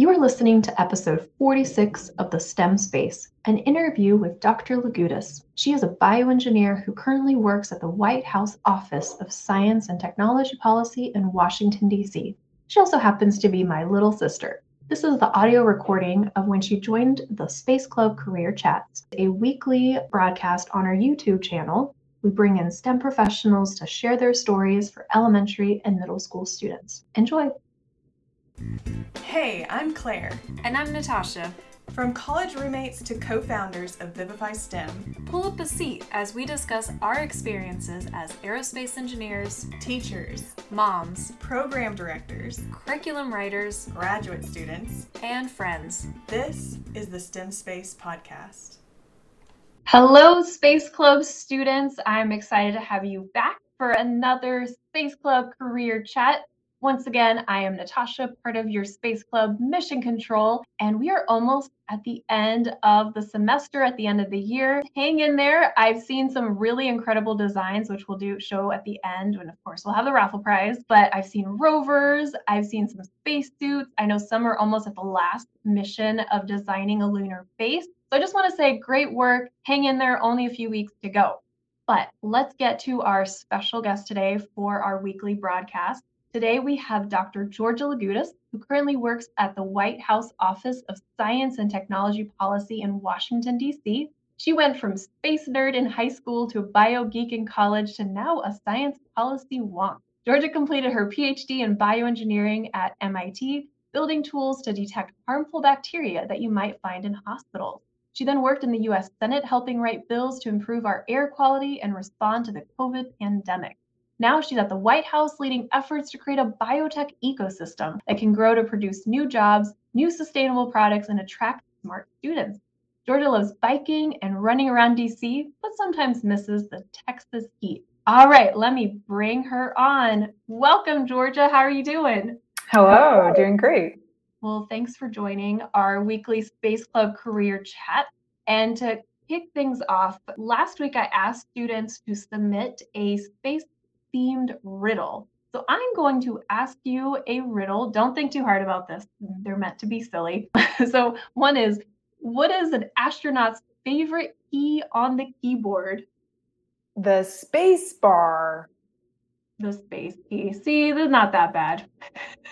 You are listening to episode 46 of The STEM Space, an interview with Dr. Lagoudas. She is a bioengineer who currently works at the White House Office of Science and Technology Policy in Washington, D.C. She also happens to be my little sister. This is the audio recording of when she joined the Space Club Career Chats, a weekly broadcast on our YouTube channel. We bring in STEM professionals to share their stories for elementary and middle school students. Enjoy. Hey, I'm Claire. And I'm Natasha. From college roommates to co-founders of Vivify STEM, pull up a seat as we discuss our experiences as aerospace engineers, teachers, moms, program directors, curriculum writers, graduate students, and friends. This is the STEM Space Podcast. Hello, Space Club students. I'm excited to have you back for another Space Club Career Chat. Once again, I am Natasha, part of your Space Club Mission Control, and we are almost at the end of the semester, at the end of the year. Hang in there. I've seen some really incredible designs, which we'll show at the end, and of course, we'll have the raffle prize, but I've seen rovers, I've seen some spacesuits. I know some are almost at the last mission of designing a lunar base. So I just want to say great work. Hang in there, only a few weeks to go. But let's get to our special guest today for our weekly broadcast. Today, we have Dr. Georgia Lagoudas, who currently works at the White House Office of Science and Technology Policy in Washington, D.C. She went from space nerd in high school to a bio geek in college to now a science policy wonk. Georgia completed her PhD in bioengineering at MIT, building tools to detect harmful bacteria that you might find in hospitals. She then worked in the U.S. Senate, helping write bills to improve our air quality and respond to the COVID pandemic. Now she's at the White House leading efforts to create a biotech ecosystem that can grow to produce new jobs, new sustainable products, and attract smart students. Georgia loves biking and running around DC, but sometimes misses the Texas heat. All right, let me bring her on. Welcome, Georgia. How are you doing? Hello, doing great. Well, thanks for joining our weekly Space Club Career Chat. And to kick things off, last week I asked students to submit a space themed riddle. So I'm going to ask you a riddle. Don't think too hard about this. They're meant to be silly. So one is, what is an astronaut's favorite key on the keyboard? The space bar. The space key. See, they're not that bad.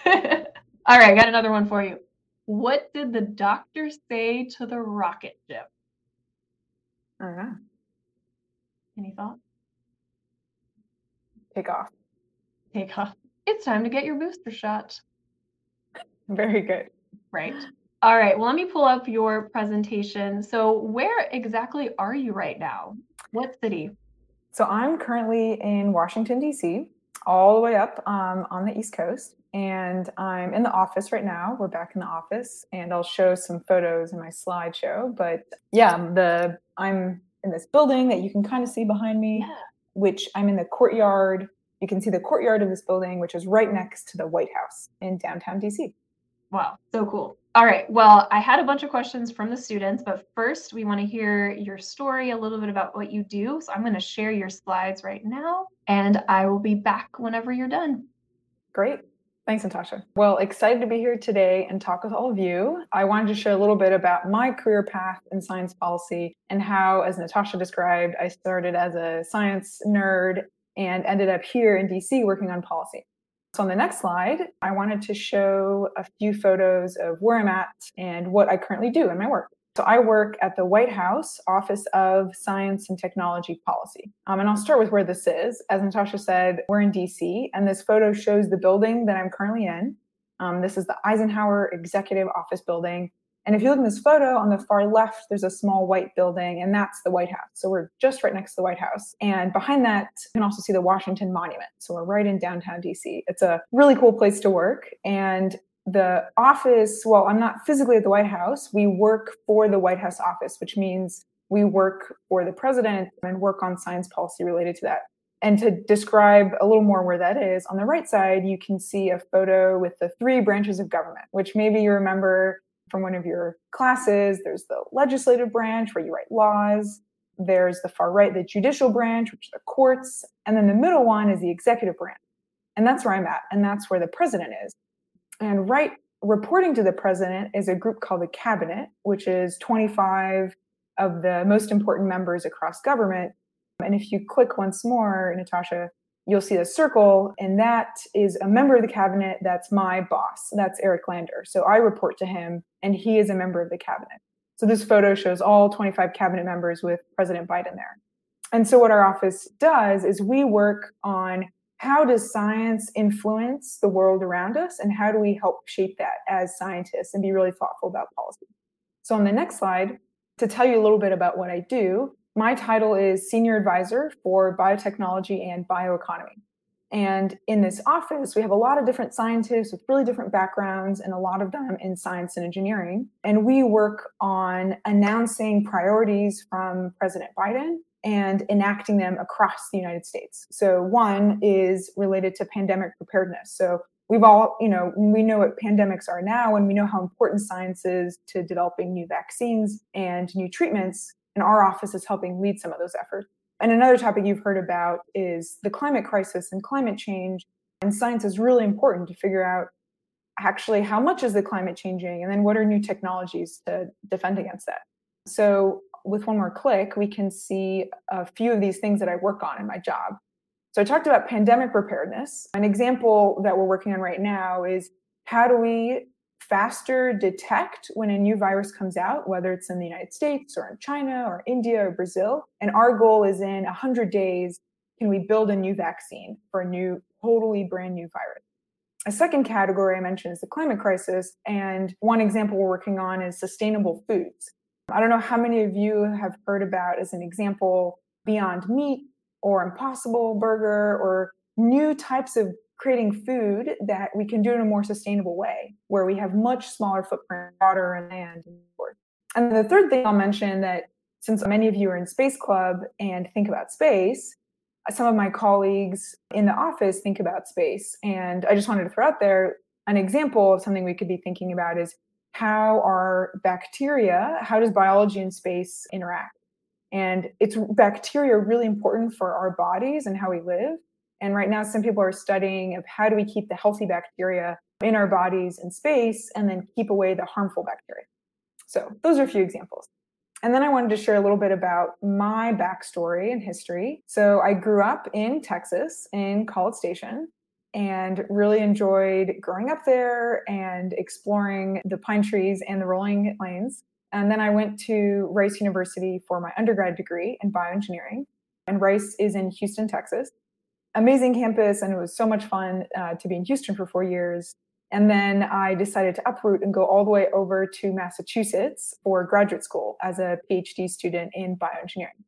All right, I got another one for you. What did the doctor say to the rocket ship? All right. Any thoughts? Take off. Take off. It's time to get your booster shot. Very good. Right. All right. Well, let me pull up your presentation. So where exactly are you right now? What city? So I'm currently in Washington, D.C., all the way up on the East Coast. And I'm in the office right now. We're back in the office. And I'll show some photos in my slideshow. But yeah, I'm in this building that you can kind of see behind me. Yeah. Which I'm in the courtyard. You can see the courtyard of this building, which is right next to the White House in downtown DC. Wow, so cool. All right, well, I had a bunch of questions from the students, but first we want to hear your story, a little bit about what you do. So I'm going to share your slides right now, and I will be back whenever you're done. Great. Thanks, Natasha. Well, excited to be here today and talk with all of you. I wanted to share a little bit about my career path in science policy and how, as Natasha described, I started as a science nerd and ended up here in DC working on policy. So on the next slide, I wanted to show a few photos of where I'm at and what I currently do in my work. So I work at the White House Office of Science and Technology Policy. And I'll start with where this is. As Natasha said, we're in DC, and this photo shows the building that I'm currently in. This is the Eisenhower Executive Office Building. And if you look in this photo, on the far left, there's a small white building, and that's the White House. So we're just right next to the White House. And behind that, you can also see the Washington Monument. So we're right in downtown DC. It's a really cool place to work. And the office, well, I'm not physically at the White House. We work for the White House office, which means we work for the president and work on science policy related to that. And to describe a little more where that is, on the right side, you can see a photo with the three branches of government, which maybe you remember from one of your classes. There's the legislative branch where you write laws. There's the far right, the judicial branch, which are the courts. And then the middle one is the executive branch. And that's where I'm at. And that's where the president is. And right Reporting to the president is a group called the cabinet, which is 25 of the most important members across government. And if you click once more, Natasha, you'll see a circle, and that is a member of the cabinet. That's my boss. That's Eric Lander. So I report to him, and he is a member of the cabinet. So this photo shows all 25 cabinet members with President Biden there. And so what our office does is we work on how does science influence the world around us, and how do we help shape that as scientists and be really thoughtful about policy. So on the next slide, to tell you a little bit about what I do, my title is Senior Advisor for Biotechnology and Bioeconomy. And in this office, we have a lot of different scientists with really different backgrounds, and a lot of them in science and engineering. And we work on announcing priorities from President Biden and enacting them across the United States. So one is related to pandemic preparedness. So we've all, we know what pandemics are now, and we know how important science is to developing new vaccines and new treatments. And our office is helping lead some of those efforts. And another topic you've heard about is the climate crisis and climate change. And science is really important to figure out actually how much is the climate changing, and then what are new technologies to defend against that. So with one more click, we can see a few of these things that I work on in my job. So I talked about pandemic preparedness. An example that we're working on right now is how do we faster detect when a new virus comes out, whether it's in the United States or in China or India or Brazil. And our goal is in 100 days, can we build a new vaccine for a new, totally brand new virus? A second category I mentioned is the climate crisis. And one example we're working on is sustainable foods. I don't know how many of you have heard about, as an example, Beyond Meat or Impossible Burger, or new types of creating food that we can do in a more sustainable way, where we have much smaller footprint, water and land. And the third thing I'll mention, that since many of you are in Space Club and think about space, some of my colleagues in the office think about space. And I just wanted to throw out there an example of something we could be thinking about is how does biology and space interact? And it's bacteria are really important for our bodies and how we live. And right now, some people are studying of how do we keep the healthy bacteria in our bodies in space, and then keep away the harmful bacteria. So those are a few examples. And then I wanted to share a little bit about my backstory and history. So I grew up in Texas in College Station, and really enjoyed growing up there and exploring the pine trees and the rolling plains. And then I went to Rice University for my undergrad degree in bioengineering. And Rice is in Houston, Texas. Amazing campus, and it was so much fun to be in Houston for 4 years. And then I decided to uproot and go all the way over to Massachusetts for graduate school as a PhD student in bioengineering.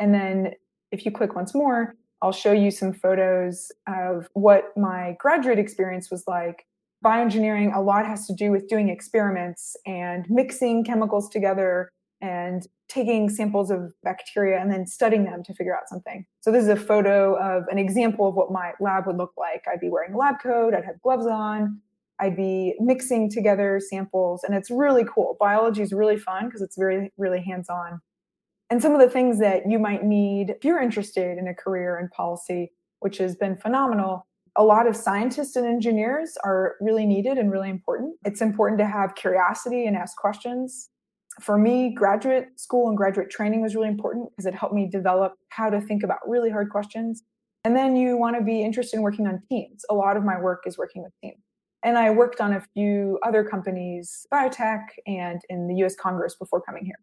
And then if you click once more, I'll show you some photos of what my graduate experience was like. Bioengineering, a lot has to do with doing experiments and mixing chemicals together and taking samples of bacteria and then studying them to figure out something. So this is a photo of an example of what my lab would look like. I'd be wearing a lab coat, I'd have gloves on, I'd be mixing together samples, and it's really cool. Biology is really fun because it's really, really hands-on. And some of the things that you might need if you're interested in a career in policy, which has been phenomenal, a lot of scientists and engineers are really needed and really important. It's important to have curiosity and ask questions. For me, graduate school and graduate training was really important because it helped me develop how to think about really hard questions. And then you want to be interested in working on teams. A lot of my work is working with teams. And I worked on a few other companies, biotech, and in the US Congress before coming here.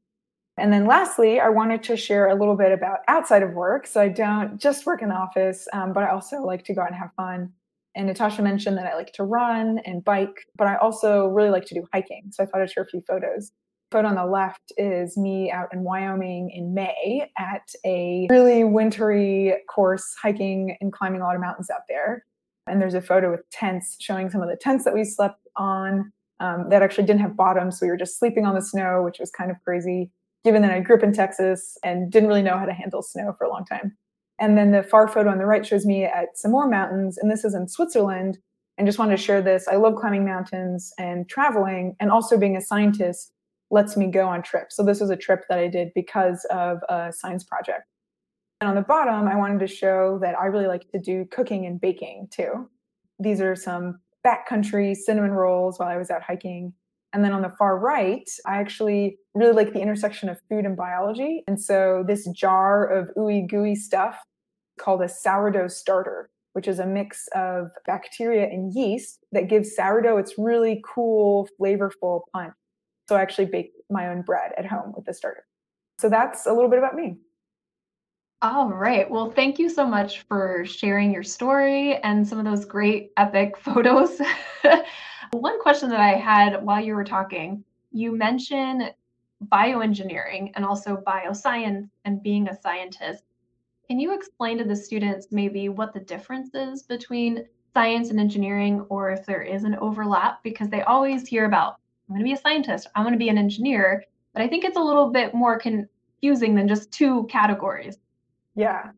And then lastly, I wanted to share a little bit about outside of work. So I don't just work in the office, but I also like to go out and have fun. And Natasha mentioned that I like to run and bike, but I also really like to do hiking. So I thought I'd share a few photos. Photo on the left is me out in Wyoming in May at a really wintry course, hiking and climbing a lot of mountains out there. And there's a photo with tents showing some of the tents that we slept on that actually didn't have bottoms. So we were just sleeping on the snow, which was kind of crazy, given that I grew up in Texas and didn't really know how to handle snow for a long time. And then the far photo on the right shows me at some more mountains, and this is in Switzerland. And just wanted to share this. I love climbing mountains and traveling, and also being a scientist lets me go on trips. So this was a trip that I did because of a science project. And on the bottom, I wanted to show that I really like to do cooking and baking too. These are some backcountry cinnamon rolls while I was out hiking. And then on the far right, I actually really like the intersection of food and biology. And so this jar of ooey gooey stuff called a sourdough starter, which is a mix of bacteria and yeast that gives sourdough its really cool, flavorful punch. So I actually baked my own bread at home with the starter. So that's a little bit about me. All right. Well, thank you so much for sharing your story and some of those great epic photos. One question that I had while you were talking, you mentioned bioengineering and also bioscience and being a scientist. Can you explain to the students maybe what the difference is between science and engineering, or if there is an overlap? Because they always hear about, I'm going to be a scientist, I'm going to be an engineer, but I think it's a little bit more confusing than just two categories. Yeah,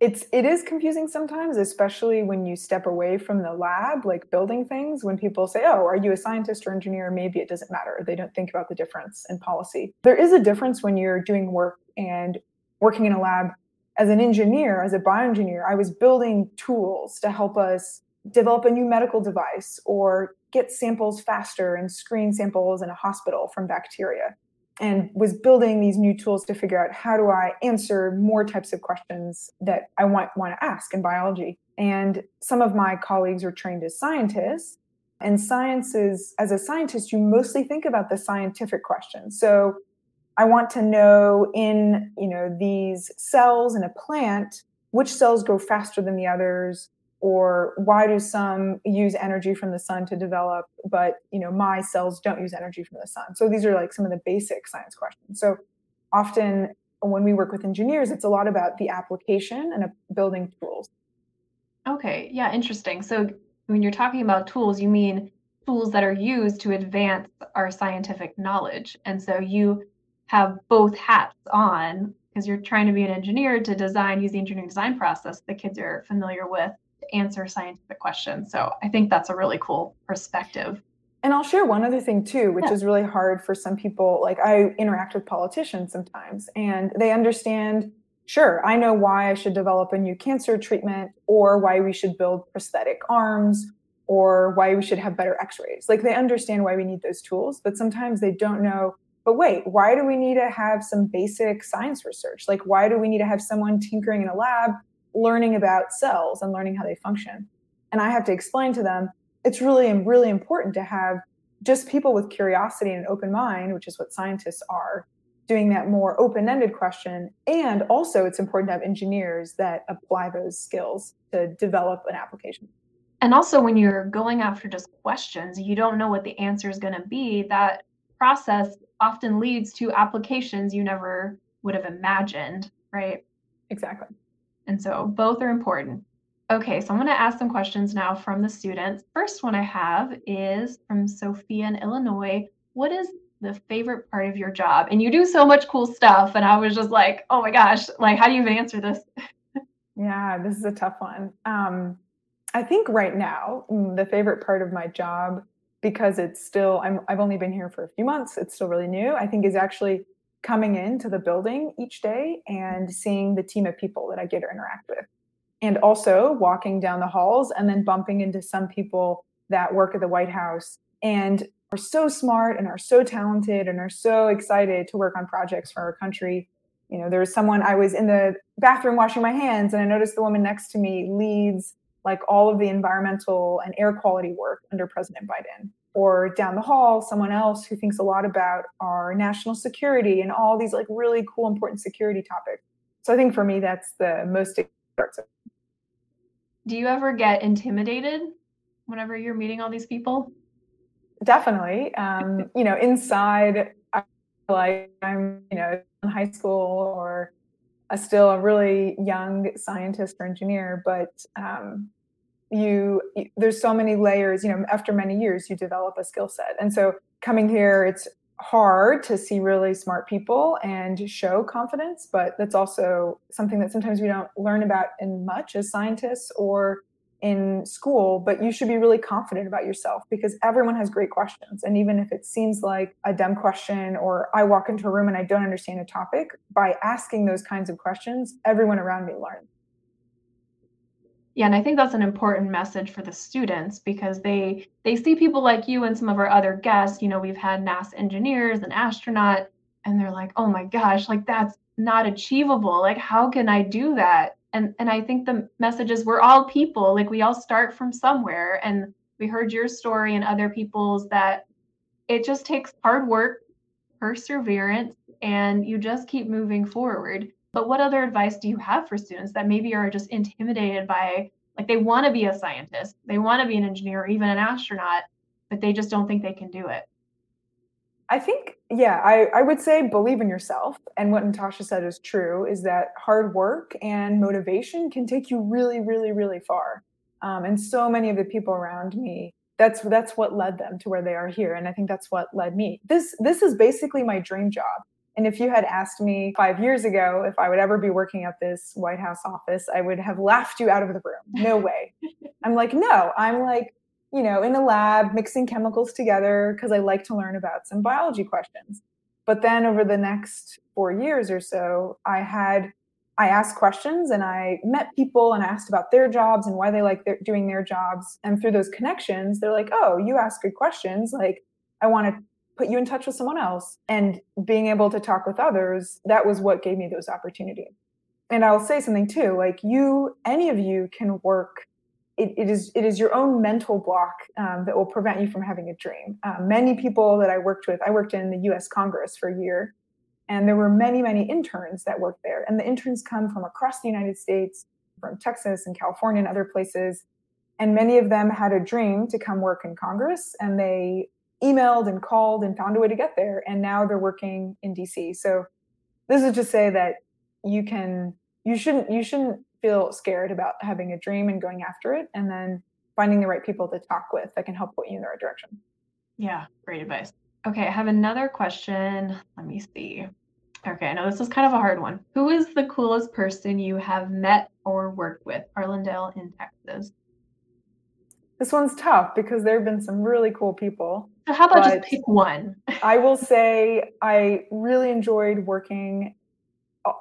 it is confusing sometimes, especially when you step away from the lab, like building things. When people say, oh, are you a scientist or engineer? Maybe it doesn't matter. They don't think about the difference in policy. There is a difference when you're doing work and working in a lab. As an engineer, as a bioengineer, I was building tools to help us develop a new medical device or get samples faster and screen samples in a hospital from bacteria, and was building these new tools to figure out how do I answer more types of questions that I want to ask in biology. And some of my colleagues were trained as scientists, and as a scientist, you mostly think about the scientific questions. So I want to know in, these cells in a plant, which cells grow faster than the others, or why do some use energy from the sun to develop, but, my cells don't use energy from the sun. So these are like some of the basic science questions. So often when we work with engineers, it's a lot about the application and building tools. Okay. Yeah. Interesting. So when you're talking about tools, you mean tools that are used to advance our scientific knowledge. And so you have both hats on because you're trying to be an engineer to use the engineering design process the kids are familiar with to answer scientific questions. So I think that's a really cool perspective. And I'll share one other thing too, which is really hard for some people. Like I interact with politicians sometimes and they understand, sure, I know why I should develop a new cancer treatment or why we should build prosthetic arms or why we should have better x-rays. Like they understand why we need those tools, but sometimes they don't know, but wait, why do we need to have some basic science research? Like, why do we need to have someone tinkering in a lab, learning about cells and learning how they function? And I have to explain to them, it's really, really important to have just people with curiosity and an open mind, which is what scientists are, doing that more open-ended question. And also it's important to have engineers that apply those skills to develop an application. And also when you're going after just questions, you don't know what the answer is going to be. That process often leads to applications you never would have imagined, right? Exactly. And so both are important. Okay, so I'm going to ask some questions now from the students. First one I have is from Sophia in Illinois. What is the favorite part of your job? And you do so much cool stuff. And I was just like, oh my gosh, like, how do you even answer this? Yeah, this is a tough one. I think right now, the favorite part of my job, because it's still, I've only been here for a few months, it's still really new, I think is actually coming into the building each day and seeing the team of people that I get to interact with. And also walking down the halls and then bumping into some people that work at the White House and are so smart and are so talented and are so excited to work on projects for our country. There was someone, I was in the bathroom washing my hands and I noticed the woman next to me leads like all of the environmental and air quality work under President Biden. Or down the hall, someone else who thinks a lot about our national security and all these like really cool, important security topics. So I think for me, that's the most exciting. Do you ever get intimidated whenever you're meeting all these people? Definitely. Inside, I feel like I'm, in high school or still a really young scientist or engineer, but there's so many layers, after many years, you develop a skill set. And so coming here, it's hard to see really smart people and show confidence, but that's also something that sometimes we don't learn about in much as scientists or in school, but you should be really confident about yourself because everyone has great questions. And even if it seems like a dumb question or I walk into a room and I don't understand a topic, by asking those kinds of questions, everyone around me learns. Yeah, and I think that's an important message for the students, because they see people like you and some of our other guests. You know, we've had NASA engineers and astronauts, and they're like, oh my gosh, like that's not achievable. Like, how can I do that? And I think the message is we're all people, like we all start from somewhere. And we heard your story and other people's that it just takes hard work, perseverance, and you just keep moving forward. But what other advice do you have for students that maybe are just intimidated by, like, they want to be a scientist, they want to be an engineer, or even an astronaut, but they just don't think they can do it? I think, yeah, I would say believe in yourself. And what Natasha said is true, is that hard work and motivation can take you really, really, really far. And so many of the people around me, that's what led them to where they are here. And I think that's what led me. This is basically my dream job. And if you had asked me 5 years ago if I would ever be working at this White House office, I would have laughed you out of the room. No way. I'm like, you know, in a lab, mixing chemicals together because I like to learn about some biology questions. But then over the next 4 years or so, I asked questions and I met people and asked about their jobs and why they like doing their jobs. And through those connections, they're like, oh, you ask good questions. Like, I want to put you in touch with someone else. And being able to talk with others, that was what gave me those opportunities. And I'll say something too, like any of you can work. It is your own mental block that will prevent you from having a dream. Many people that I worked with, I worked in the US Congress for a year, and there were many, many interns that worked there. And the interns come from across the United States, from Texas and California and other places. And many of them had a dream to come work in Congress, and they emailed and called and found a way to get there. And now they're working in DC. So this is to say that you shouldn't feel scared about having a dream and going after it, and then finding the right people to talk with that can help put you in the right direction. Yeah, great advice. Okay, I have another question. Let me see. Okay, I know this is kind of a hard one. Who is the coolest person you have met or worked with? Arlindale in Texas. This one's tough because there have been some really cool people. So how about just pick one? I will say I really enjoyed working.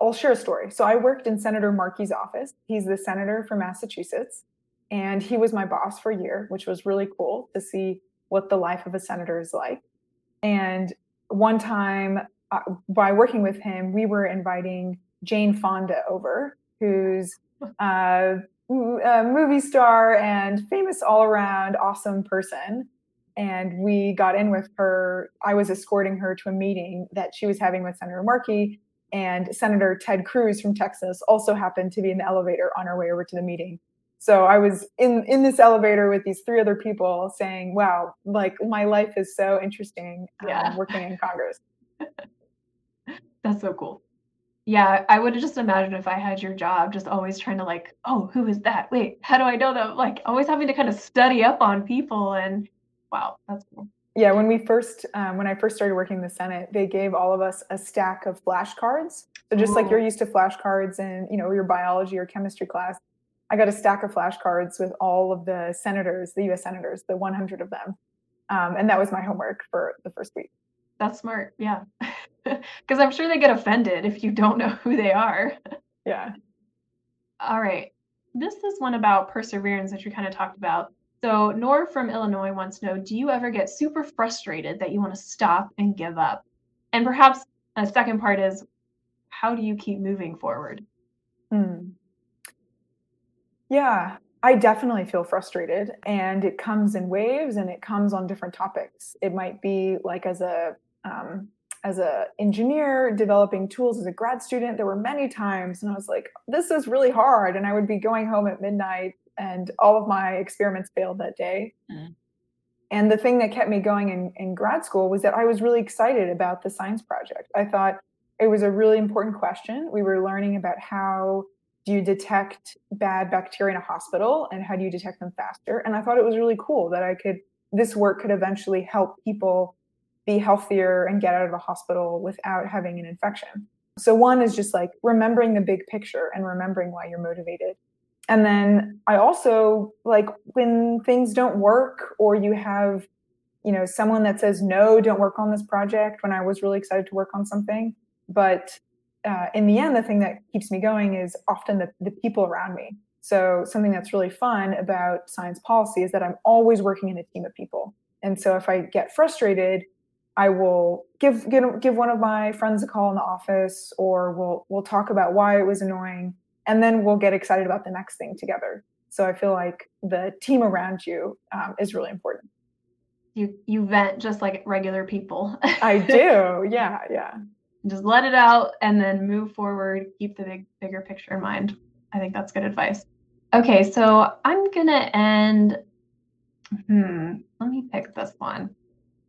I'll share a story. So I worked in Senator Markey's office. He's the senator from Massachusetts, and he was my boss for a year, which was really cool to see what the life of a senator is like. And one time by working with him, we were inviting Jane Fonda over, who's a movie star and famous all around, awesome person. And we got in with her. I was escorting her to a meeting that she was having with Senator Markey. And Senator Ted Cruz from Texas also happened to be in the elevator on our way over to the meeting. So I was in this elevator with these three other people saying, wow, like my life is so interesting working in Congress. That's so cool. Yeah, I would have just imagined if I had your job, just always trying to like, oh, who is that? Wait, how do I know them? Like always having to kind of study up on people. And wow, that's cool. Yeah, when I first started working in the Senate, they gave all of us a stack of flashcards. So just like you're used to flashcards in, you know, your biology or chemistry class, I got a stack of flashcards with all of the senators, the U.S. senators, the 100 of them. And that was my homework for the first week. That's smart. Yeah, because I'm sure they get offended if you don't know who they are. Yeah. All right. This is one about perseverance that you kind of talked about. So Nora from Illinois wants to know, do you ever get super frustrated that you want to stop and give up? And perhaps a second part is, how do you keep moving forward? Yeah, I definitely feel frustrated, and it comes in waves and it comes on different topics. It might be like as a engineer developing tools as a grad student, there were many times and I was like, this is really hard. And I would be going home at midnight and all of my experiments failed that day. Mm. And the thing that kept me going in grad school was that I was really excited about the science project. I thought it was a really important question. We were learning about how do you detect bad bacteria in a hospital and how do you detect them faster? And I thought it was really cool that this work could eventually help people be healthier and get out of the hospital without having an infection. So one is just like remembering the big picture and remembering why you're motivated. And then I also like when things don't work or you have, you know, someone that says, no, don't work on this project, when I was really excited to work on something. But in the end, the thing that keeps me going is often the people around me. So something that's really fun about science policy is that I'm always working in a team of people. And so if I get frustrated, I will give one of my friends a call in the office, or we'll talk about why it was annoying, and then we'll get excited about the next thing together. So I feel like the team around you is really important. You vent just like regular people. I do. Yeah. Yeah. Just let it out and then move forward. Keep the bigger picture in mind. I think that's good advice. Okay. So I'm going to end. Let me pick this one,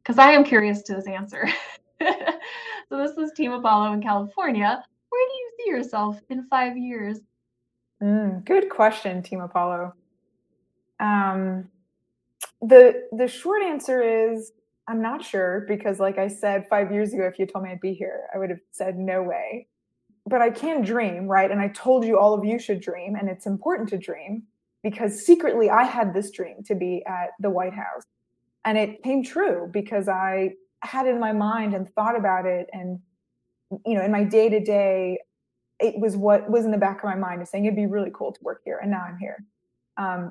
because I am curious to this answer. So this is Team Apollo in California. Where do you see yourself in 5 years? Good question, Team Apollo. The short answer is I'm not sure, because like I said, 5 years ago, if you told me I'd be here, I would have said no way. But I can dream, right? And I told you all of you should dream, and it's important to dream, because secretly I had this dream to be at the White House. And it came true because I had it in my mind and thought about it. And, you know, in my day-to-day, it was what was in the back of my mind of saying, it'd be really cool to work here. And now I'm here.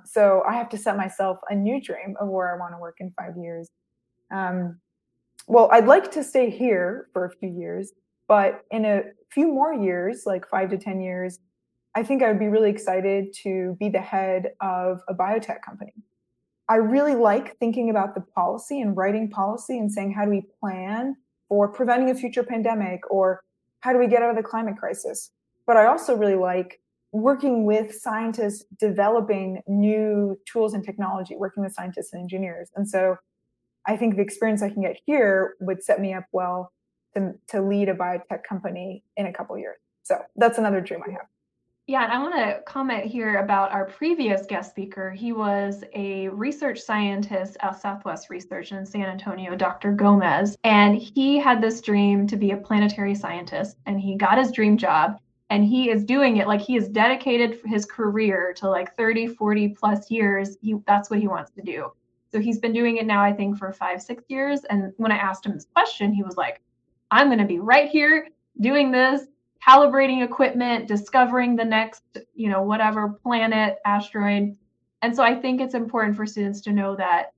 So I have to set myself a new dream of where I want to work in 5 years. Well, I'd like to stay here for a few years, but in a few more years, like 5 to 10 years, I think I would be really excited to be the head of a biotech company. I really like thinking about the policy and writing policy and saying, how do we plan for preventing a future pandemic, or how do we get out of the climate crisis? But I also really like working with scientists, developing new tools and technology, working with scientists and engineers. And so I think the experience I can get here would set me up well to lead a biotech company in a couple of years. So that's another dream I have. Yeah, and I want to comment here about our previous guest speaker. He was a research scientist at Southwest Research in San Antonio, Dr. Gomez, and he had this dream to be a planetary scientist, and he got his dream job, and he is doing it. Like, he is dedicated his career to like 30, 40 plus years. That's what he wants to do. So he's been doing it now, I think, for 5, 6 years. And when I asked him this question, he was like, I'm going to be right here doing this, calibrating equipment, discovering the next, you know, whatever planet, asteroid. And so I think it's important for students to know that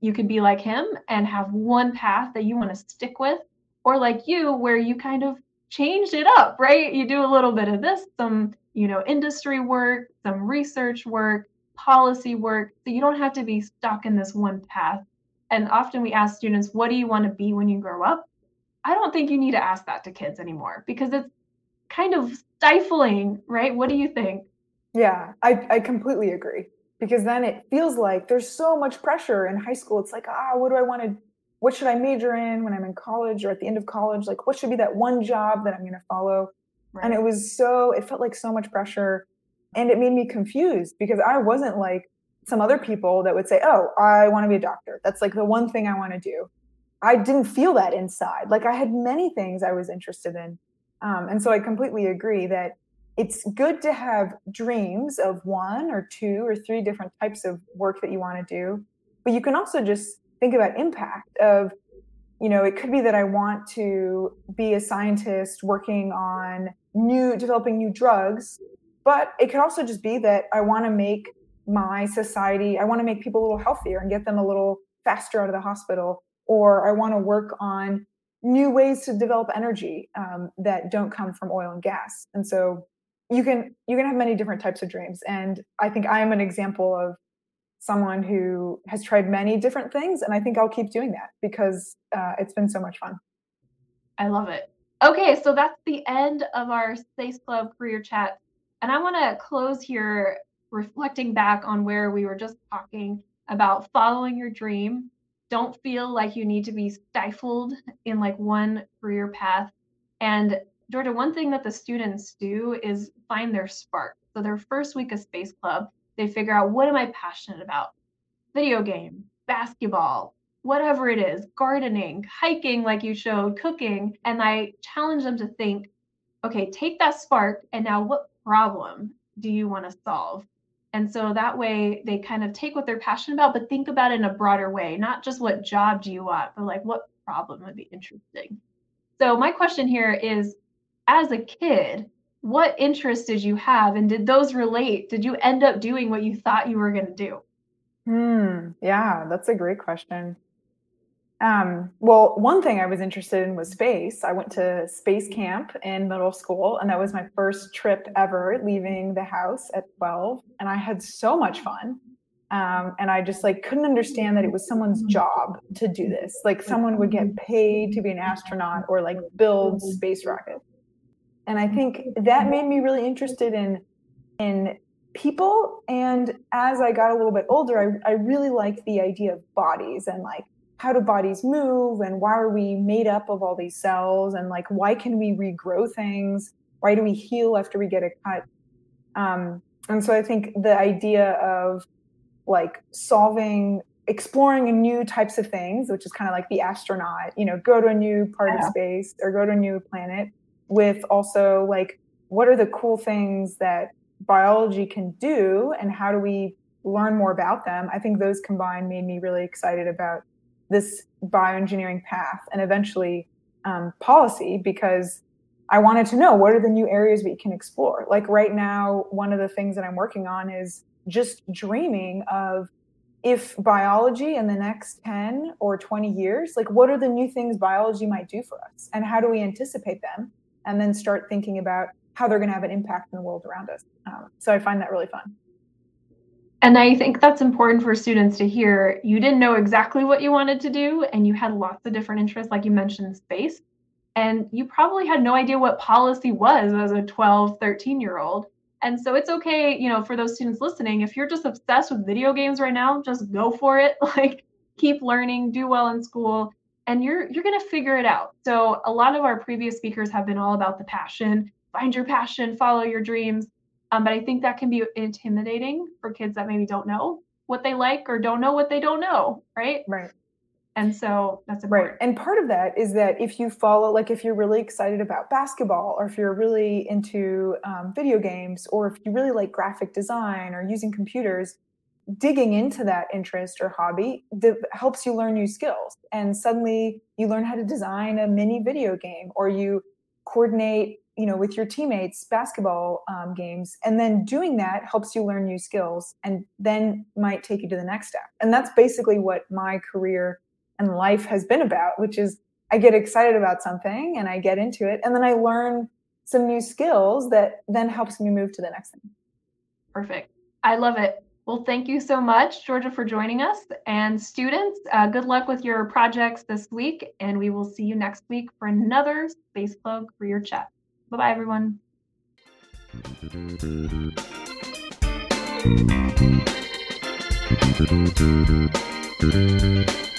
you could be like him and have one path that you want to stick with, or like you, where you kind of changed it up, right? You do a little bit of this, some, you know, industry work, some research work, policy work. So you don't have to be stuck in this one path. And often we ask students, what do you want to be when you grow up? I don't think you need to ask that to kids anymore, because it's kind of stifling, right? What do you think? Yeah, I completely agree, because then it feels like there's so much pressure in high school. It's like, what should I major in when I'm in college or at the end of college? Like, what should be that one job that I'm going to follow? Right. And it felt like so much pressure, and it made me confused, because I wasn't like some other people that would say, oh, I want to be a doctor. That's like the one thing I want to do. I didn't feel that inside. Like, I had many things I was interested in. And so I completely agree that it's good to have dreams of one or two or three different types of work that you want to do. But you can also just think about impact of, you know, it could be that I want to be a scientist working on developing new drugs, but it could also just be that I want to make make people a little healthier and get them a little faster out of the hospital. Or I want to work on new ways to develop energy that don't come from oil and gas. And so you can have many different types of dreams. And I think I am an example of someone who has tried many different things. And I think I'll keep doing that, because it's been so much fun. I love it. Okay, so that's the end of our Space Club career chat. And I want to close here reflecting back on where we were just talking about following your dream. Don't feel like you need to be stifled in like one career path. And Georgia, one thing that the students do is find their spark. So their first week of Space Club, they figure out, what am I passionate about? Video game, basketball, whatever it is, gardening, hiking, like you showed, cooking. And I challenge them to think, okay, take that spark, and now what problem do you want to solve? And so that way they kind of take what they're passionate about, but think about it in a broader way, not just what job do you want, but like what problem would be interesting. So my question here is, as a kid, what interests did you have, and did those relate? Did you end up doing what you thought you were going to do? Yeah, that's a great question. Well, one thing I was interested in was space. I went to space camp in middle school, and that was my first trip ever leaving the house at 12. And I had so much fun. And I just like couldn't understand that it was someone's job to do this. Like someone would get paid to be an astronaut or like build space rockets. And I think that made me really interested in people. And as I got a little bit older, I really liked the idea of bodies and like, how do bodies move and why are we made up of all these cells? And like, why can we regrow things? Why do we heal after we get a cut? And so I think the idea of like exploring new types of things, which is kind of like the astronaut, you know, go to a new part of space or go to a new planet, with also like, what are the cool things that biology can do and how do we learn more about them? I think those combined made me really excited about this bioengineering path and eventually policy, because I wanted to know what are the new areas we can explore. Like right now, one of the things that I'm working on is just dreaming of, if biology in the next 10 or 20 years, like what are the new things biology might do for us and how do we anticipate them? And then start thinking about how they're going to have an impact in the world around us. So I find that really fun. And I think that's important for students to hear. You didn't know exactly what you wanted to do, and you had lots of different interests, like you mentioned, space. And you probably had no idea what policy was as a 12, 13-year-old. And so it's okay, you know, for those students listening, if you're just obsessed with video games right now, just go for it. Like, keep learning, do well in school, and you're going to figure it out. So a lot of our previous speakers have been all about the passion, find your passion, follow your dreams. But I think that can be intimidating for kids that maybe don't know what they like or don't know what they don't know, right? Right. And so that's important. Right. And part of that is that if you follow, like if you're really excited about basketball, or if you're really into video games, or if you really like graphic design or using computers, digging into that interest or hobby helps you learn new skills. And suddenly you learn how to design a mini video game, or you coordinate, you know, with your teammates basketball games. And then doing that helps you learn new skills and then might take you to the next step. And that's basically what my career and life has been about, which is I get excited about something and I get into it, and then I learn some new skills that then helps me move to the next thing. Perfect. I love it. Well, thank you so much, Georgia, for joining us. And students, good luck with your projects this week. And we will see you next week for another Space Club Career Chat. Bye-bye, everyone.